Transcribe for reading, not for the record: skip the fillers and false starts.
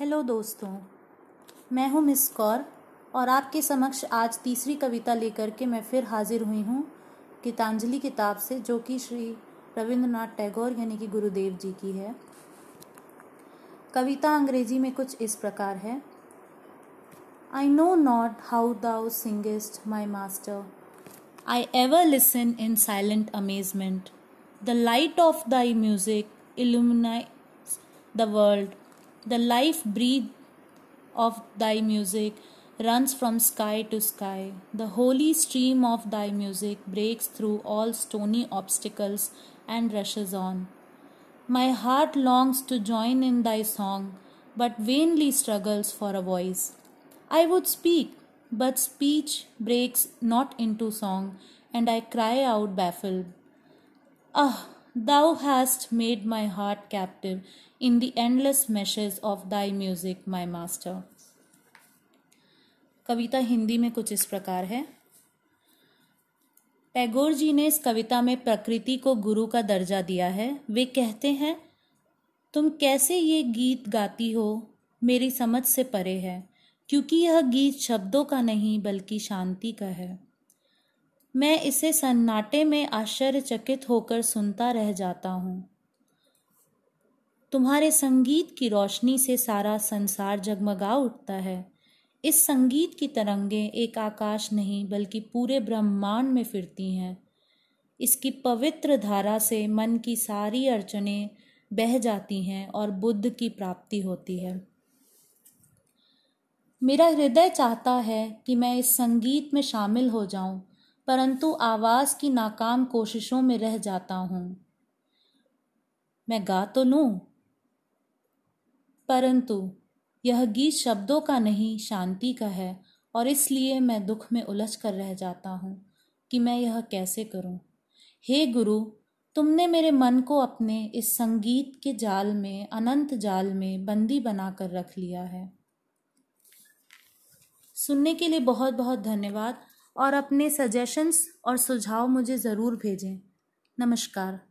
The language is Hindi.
हेलो दोस्तों, मैं हूं मिस कौर और आपके समक्ष आज तीसरी कविता लेकर के मैं फिर हाजिर हुई हूं गीतांजलि किताब से, जो कि श्री रविंद्रनाथ टैगोर यानी कि गुरुदेव जी की है। कविता अंग्रेजी में कुछ इस प्रकार है। I know not how thou singest my master, I ever listen in silent amazement. The light of thy music illuminates the world. The life breath of thy music runs from sky to sky. The holy stream of thy music breaks through all stony obstacles and rushes on. My heart longs to join in thy song, but vainly struggles for a voice. I would speak, but speech breaks not into song, and I cry out baffled. Ah! Thou hast made my heart captive in the endless meshes of thy music, my master. कविता हिंदी में कुछ इस प्रकार है। टैगोर जी ने इस कविता में प्रकृति को गुरु का दर्जा दिया है। वे कहते हैं, तुम कैसे ये गीत गाती हो मेरी समझ से परे है, क्योंकि यह गीत शब्दों का नहीं बल्कि शांति का है। मैं इसे सन्नाटे में आश्चर्यचकित होकर सुनता रह जाता हूँ। तुम्हारे संगीत की रोशनी से सारा संसार जगमगा उठता है। इस संगीत की तरंगे एक आकाश नहीं बल्कि पूरे ब्रह्मांड में फिरती हैं। इसकी पवित्र धारा से मन की सारी अड़चनें बह जाती हैं और बुद्ध की प्राप्ति होती है। मेरा हृदय चाहता है कि मैं इस संगीत में शामिल हो जाऊं, परंतु आवाज़ की नाकाम कोशिशों में रह जाता हूँ। मैं गा तो लूँ, परंतु यह गीत शब्दों का नहीं शांति का है, और इसलिए मैं दुख में उलझ कर रह जाता हूँ कि मैं यह कैसे करूँ। हे गुरु, तुमने मेरे मन को अपने इस संगीत के जाल में, अनंत जाल में बंदी बना कर रख लिया है। सुनने के लिए बहुत बहुत धन्यवाद और अपने सजेशंस और सुझाव मुझे ज़रूर भेजें। नमस्कार।